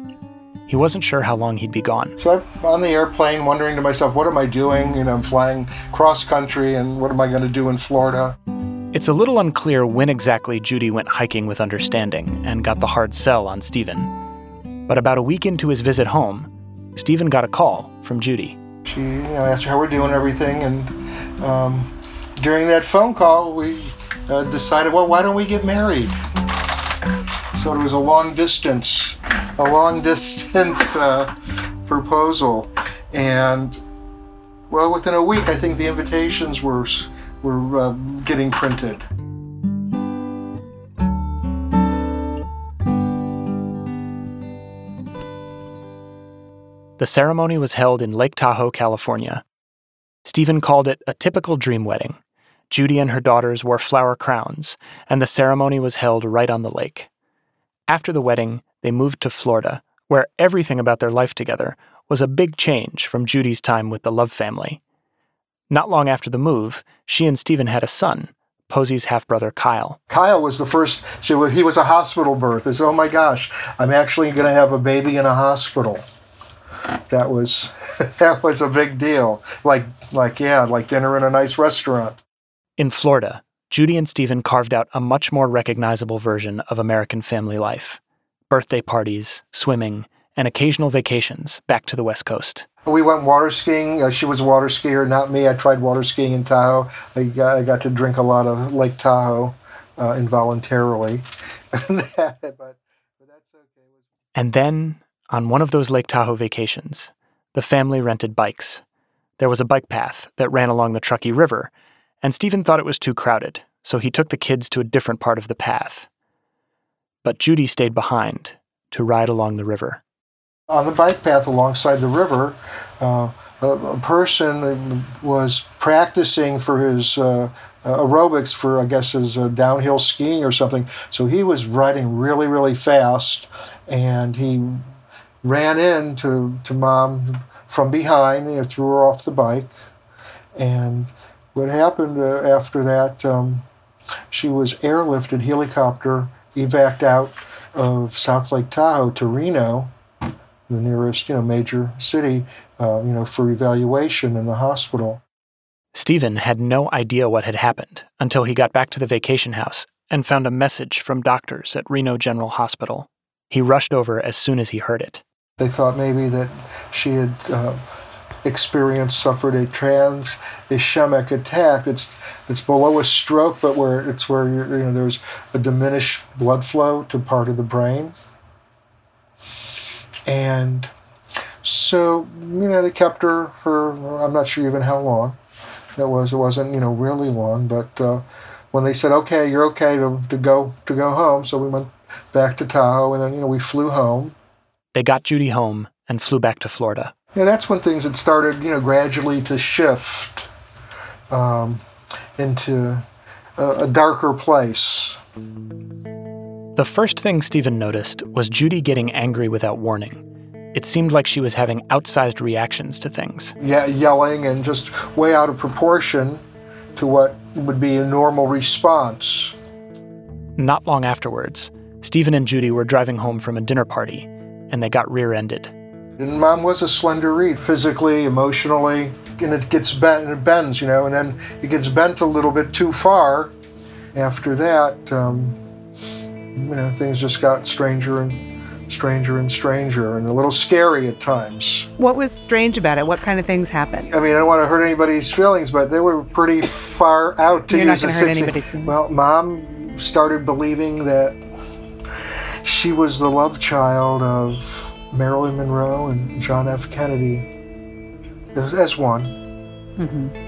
He wasn't sure how long he'd be gone. So I'm on the airplane wondering to myself, what am I doing? You know, I'm flying cross-country, and what am I going to do in Florida? It's a little unclear when exactly Judy went hiking with Understanding and got the hard sell on Stephen. But about a week into his visit home, Stephen got a call from Judy. She, you know, asked her how we're doing and everything, and um, during that phone call, we... Uh, decided, well, why don't we get married? So it was a long distance, a long distance uh, proposal. And, well, within a week, I think the invitations were, were uh, getting printed. The ceremony was held in Lake Tahoe, California. Stephen called it a typical dream wedding. Judy and her daughters wore flower crowns, and the ceremony was held right on the lake. After the wedding, they moved to Florida, where everything about their life together was a big change from Judy's time with the Love family. Not long after the move, she and Stephen had a son, Posey's half-brother Kyle. Kyle was the first, so he was a hospital birth. It's, oh my gosh, I'm actually going to have a baby in a hospital. That was that was a big deal. Like, like yeah, like dinner in a nice restaurant. In Florida, Judy and Stephen carved out a much more recognizable version of American family life. Birthday parties, swimming, and occasional vacations back to the West Coast. We went water skiing. Uh, she was a water skier, not me. I tried water skiing in Tahoe. I got, I got to drink a lot of Lake Tahoe uh, involuntarily. And then, on one of those Lake Tahoe vacations, the family rented bikes. There was a bike path that ran along the Truckee River, and Stephen thought it was too crowded, so he took the kids to a different part of the path. But Judy stayed behind to ride along the river. On the bike path alongside the river, uh, a, a person was practicing for his uh, aerobics for, I guess, his uh, downhill skiing or something. So he was riding really, really fast, and he ran into to Mom from behind, you know, threw her off the bike, and... What happened uh, after that, um, she was airlifted, helicopter, evac'd out of South Lake Tahoe to Reno, the nearest, you know, major city, uh, you know, for evaluation in the hospital. Stephen had no idea what had happened until he got back to the vacation house and found a message from doctors at Reno General Hospital. He rushed over as soon as he heard it. They thought maybe that she had... Uh, Experience suffered a trans ischemic attack. It's it's below a stroke, but where it's where you know there's a diminished blood flow to part of the brain, and so you know they kept her for I'm not sure even how long, that was. It wasn't, you know, really long, but uh, when they said, okay, you're okay to, to go to go home, so we went back to Tahoe, and then, you know, we flew home. They got Judy home and flew back to Florida. Yeah, that's when things had started, you know, gradually to shift um, into a, a darker place. The first thing Stephen noticed was Judy getting angry without warning. It seemed like she was having outsized reactions to things. Yeah, yelling and just way out of proportion to what would be a normal response. Not long afterwards, Stephen and Judy were driving home from a dinner party, and they got rear-ended. And Mom was a slender reed, physically, emotionally, and it gets bent, and it bends, you know, and then it gets bent a little bit too far. After that, um, you know, things just got stranger and stranger and stranger and a little scary at times. What was strange about it? What kind of things happened? I mean, I don't want to hurt anybody's feelings, but they were pretty far out to You're use not gonna a hurt sixty. Anybody's feelings. Well, Mom started believing that she was the love child of Marilyn Monroe and John F. Kennedy as, as one. Mm-hmm.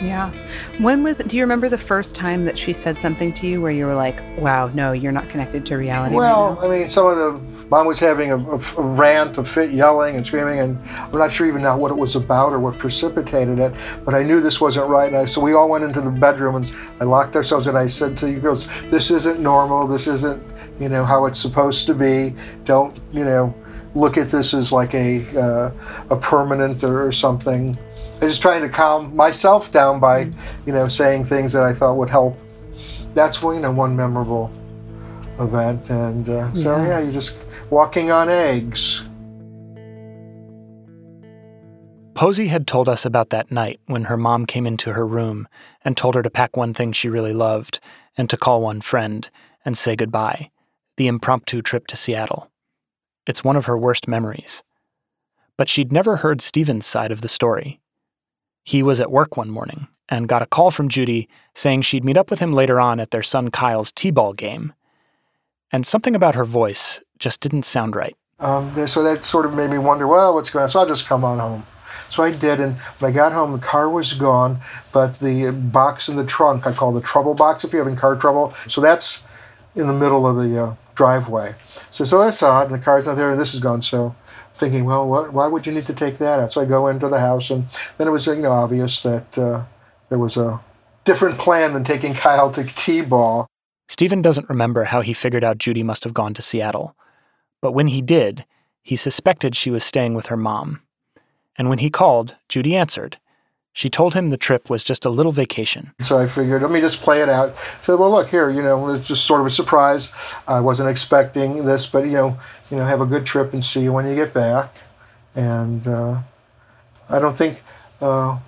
Yeah. When was, do you remember the first time that she said something to you where you were like, wow, no, you're not connected to reality? Well, right now? I mean, some of the, Mom was having a, a, a rant, a fit, yelling and screaming, and I'm not sure even now what it was about or what precipitated it, but I knew this wasn't right, and I, so we all went into the bedroom, and I locked ourselves, and I said to you girls, this isn't normal, this isn't, you know, how it's supposed to be. Don't, you know, look at this as like a uh, a permanent or, or something. I was just trying to calm myself down by, you know, saying things that I thought would help. That's, you know, one memorable event. And uh, so, yeah. yeah, you're just walking on eggs. Posey had told us about that night when her mom came into her room and told her to pack one thing she really loved and to call one friend and say goodbye. The impromptu trip to Seattle. It's one of her worst memories. But she'd never heard Stephen's side of the story. He was at work one morning and got a call from Judy saying she'd meet up with him later on at their son Kyle's t-ball game. And something about her voice just didn't sound right. Um, so that sort of made me wonder, well, what's going on? So I'll just come on home. So I did, and when I got home, the car was gone, but the box in the trunk, I call the trouble box if you're having car trouble. So that's in the middle of the uh, driveway. So so I saw it, and the car's not there, and this is gone. So thinking, well, what, why would you need to take that out? So I go into the house, and then it was, you know, obvious that uh, there was a different plan than taking Kyle to t-ball. Stephen doesn't remember how he figured out Judy must have gone to Seattle. But when he did, he suspected she was staying with her mom. And when he called, Judy answered. She told him the trip was just a little vacation. So I figured, let me just play it out. I said, well, look, here, you know, it's just sort of a surprise. I wasn't expecting this, but, you know, you know, have a good trip and see you when you get back. And uh, I don't think, uh,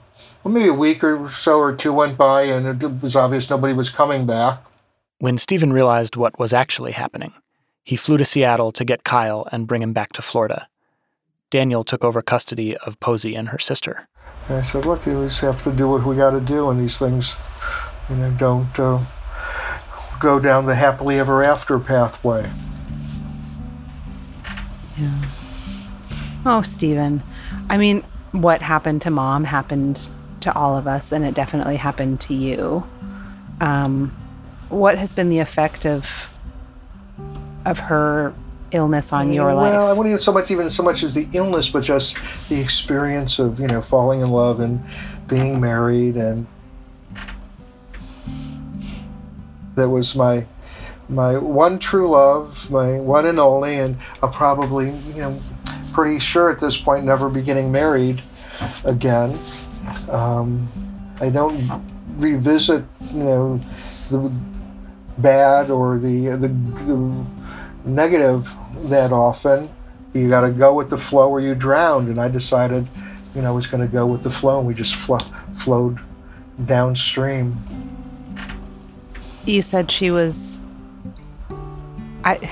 well, maybe a week or so or two went by, and it was obvious nobody was coming back. When Stephen realized what was actually happening, he flew to Seattle to get Kyle and bring him back to Florida. Daniel took over custody of Posey and her sister. And I said, look, we just have to do what we got to do, and these things, you know, don't uh, go down the happily ever after pathway. Yeah. Oh, Stephen. I mean, what happened to Mom happened to all of us, and it definitely happened to you. Um, what has been the effect of of her illness on your well, life? Well, I wouldn't even so much even so much as the illness, but just the experience of, you know, falling in love and being married, and that was my my one true love, my one and only, and I'll probably, you know, pretty sure at this point never be getting married again. Um, I don't revisit, you know, the bad or the the, the negative that often. You got to go with the flow or you drowned, and I decided, you know, I was going to go with the flow, and we just flo- flowed downstream. You said she was, I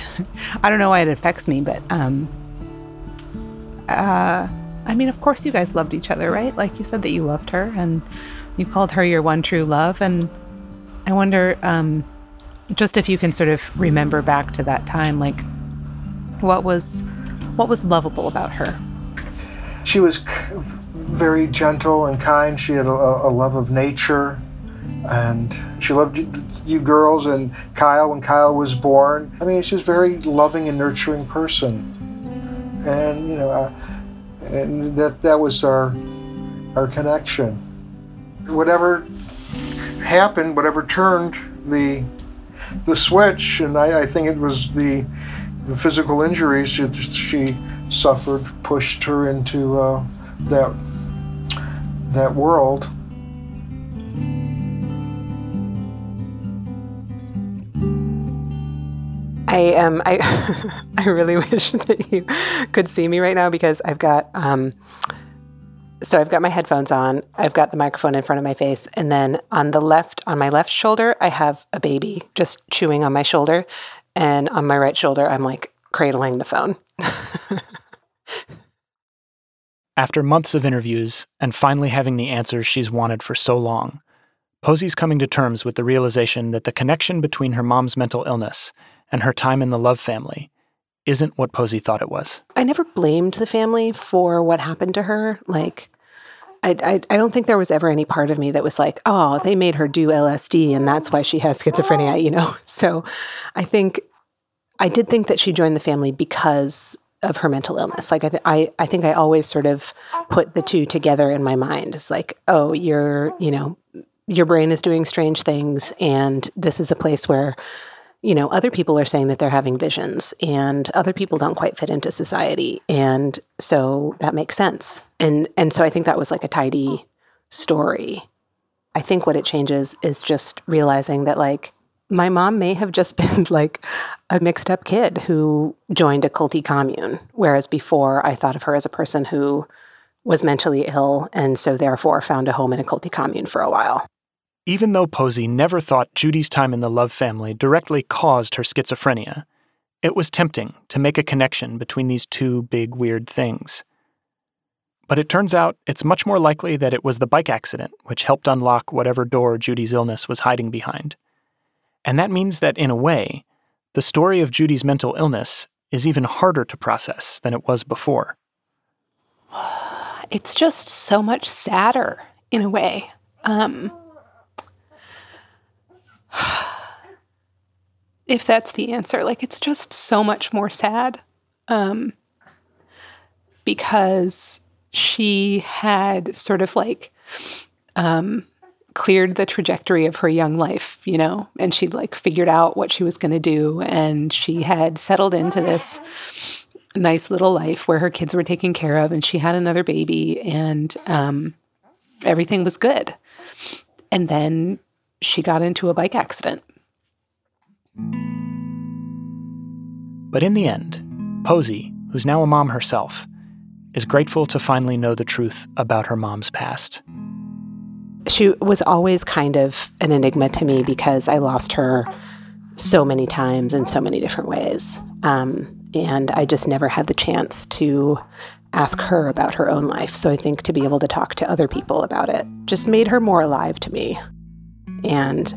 I don't know why it affects me, but um uh I mean, of course you guys loved each other, right? Like, you said that you loved her, and you called her your one true love, and I wonder um just if you can sort of remember back to that time, like, what was what was lovable about her? She was very gentle and kind. She had a, a love of nature, and she loved you, you girls and Kyle when Kyle was born. I mean, she's a very loving and nurturing person, and you know, uh, and that that was our our connection. Whatever happened, whatever turned the the switch, and I, I think it was the, the physical injuries she, she suffered pushed her into uh, that that world. I um I I really wish that you could see me right now, because I've got um so I've got my headphones on, I've got the microphone in front of my face, and then on the left, on my left shoulder, I have a baby just chewing on my shoulder, and on my right shoulder, I'm like cradling the phone. After months of interviews and finally having the answers she's wanted for so long, Posey's coming to terms with the realization that the connection between her mom's mental illness and her time in the Love family isn't what Posey thought it was. I never blamed the family for what happened to her. Like, I, I, I don't think there was ever any part of me that was like, oh, they made her do L S D and that's why she has schizophrenia, you know? So I think, I did think that she joined the family because of her mental illness. Like, I, th- I, I think I always sort of put the two together in my mind. It's like, oh, you're, you know, your brain is doing strange things, and this is a place where, you know, other people are saying that they're having visions, and other people don't quite fit into society, and so that makes sense. And and so I think that was like a tidy story. I think what it changes is just realizing that, like, my mom may have just been like a mixed up kid who joined a culty commune, whereas before I thought of her as a person who was mentally ill and so therefore found a home in a culty commune for a while. Even though Posey never thought Judy's time in the Love family directly caused her schizophrenia, it was tempting to make a connection between these two big weird things. But it turns out it's much more likely that it was the bike accident which helped unlock whatever door Judy's illness was hiding behind. And that means that, in a way, the story of Judy's mental illness is even harder to process than it was before. It's just so much sadder, in a way. Um... If that's the answer, like, it's just so much more sad, um, because she had sort of like um, cleared the trajectory of her young life, you know, and she'd like figured out what she was going to do, and she had settled into this nice little life where her kids were taken care of, and she had another baby, and um, everything was good. And then she got into a bike accident. But in the end, Posey, who's now a mom herself, is grateful to finally know the truth about her mom's past. She was always kind of an enigma to me because I lost her so many times in so many different ways. Um, and I just never had the chance to ask her about her own life. So I think to be able to talk to other people about it just made her more alive to me. And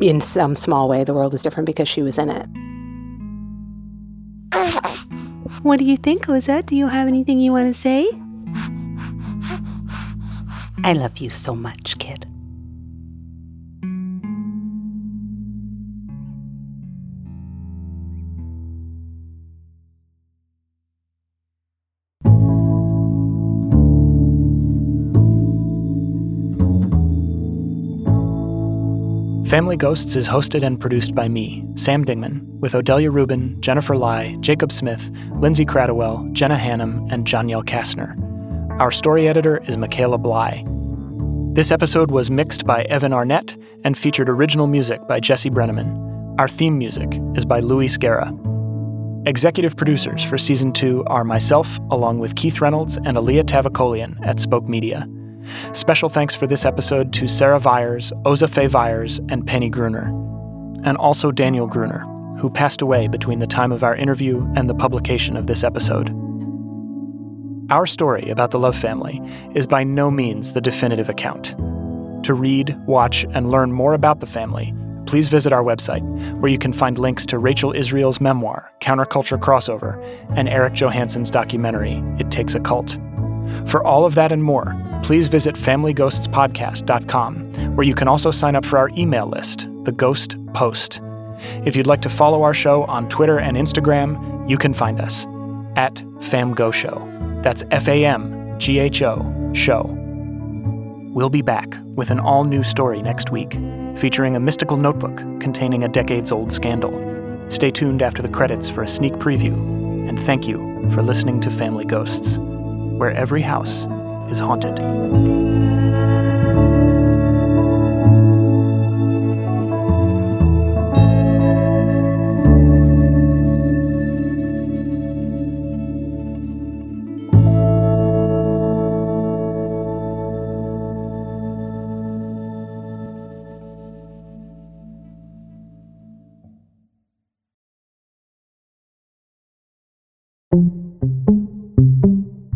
in some small way, the world is different because she was in it. What do you think, Cosette? Do you have anything you want to say? I love you so much, kid. Family Ghosts is hosted and produced by me, Sam Dingman, with Odelia Rubin, Jennifer Lai, Jacob Smith, Lindsay Cradwell, Jenna Hannum, and Janielle Kastner. Our story editor is Michaela Bly. This episode was mixed by Evan Arnett and featured original music by Jesse Brenneman. Our theme music is by Louis Guerra. Executive producers for Season two are myself, along with Keith Reynolds and Aaliyah Tavakolian at Spoke Media. Special thanks for this episode to Sarah Viers, Ozafe Viers, and Penny Gruner. And also Daniel Gruner, who passed away between the time of our interview and the publication of this episode. Our story about the Love family is by no means the definitive account. To read, watch, and learn more about the family, please visit our website, where you can find links to Rachel Israel's memoir, Counterculture Crossover, and Eric Johansson's documentary, It Takes a Cult. For all of that and more, please visit family ghosts podcast dot com, where you can also sign up for our email list, The Ghost Post. If you'd like to follow our show on Twitter and Instagram, you can find us at FamGho Show. That's F A M G H O Show. We'll be back with an all-new story next week, featuring a mystical notebook containing a decades-old scandal. Stay tuned after the credits for a sneak preview, and thank you for listening to Family Ghosts, where every house is haunted.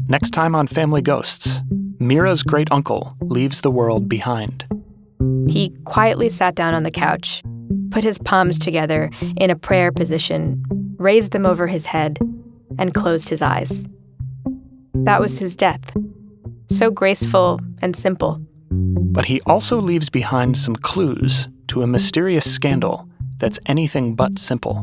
Next time on Family Ghosts, Mira's great uncle leaves the world behind. He quietly sat down on the couch, put his palms together in a prayer position, raised them over his head, and closed his eyes. That was his death. So graceful and simple. But he also leaves behind some clues to a mysterious scandal that's anything but simple.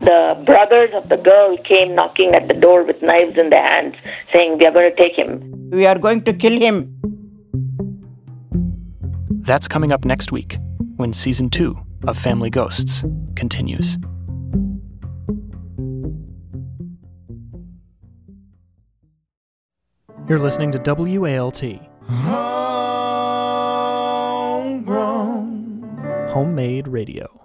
The brothers of the girl came knocking at the door with knives in their hands, saying, "We are going to take him. We are going to kill him." That's coming up next week, when Season two of Family Ghosts continues. You're listening to W A L T. Homegrown. Homemade Radio.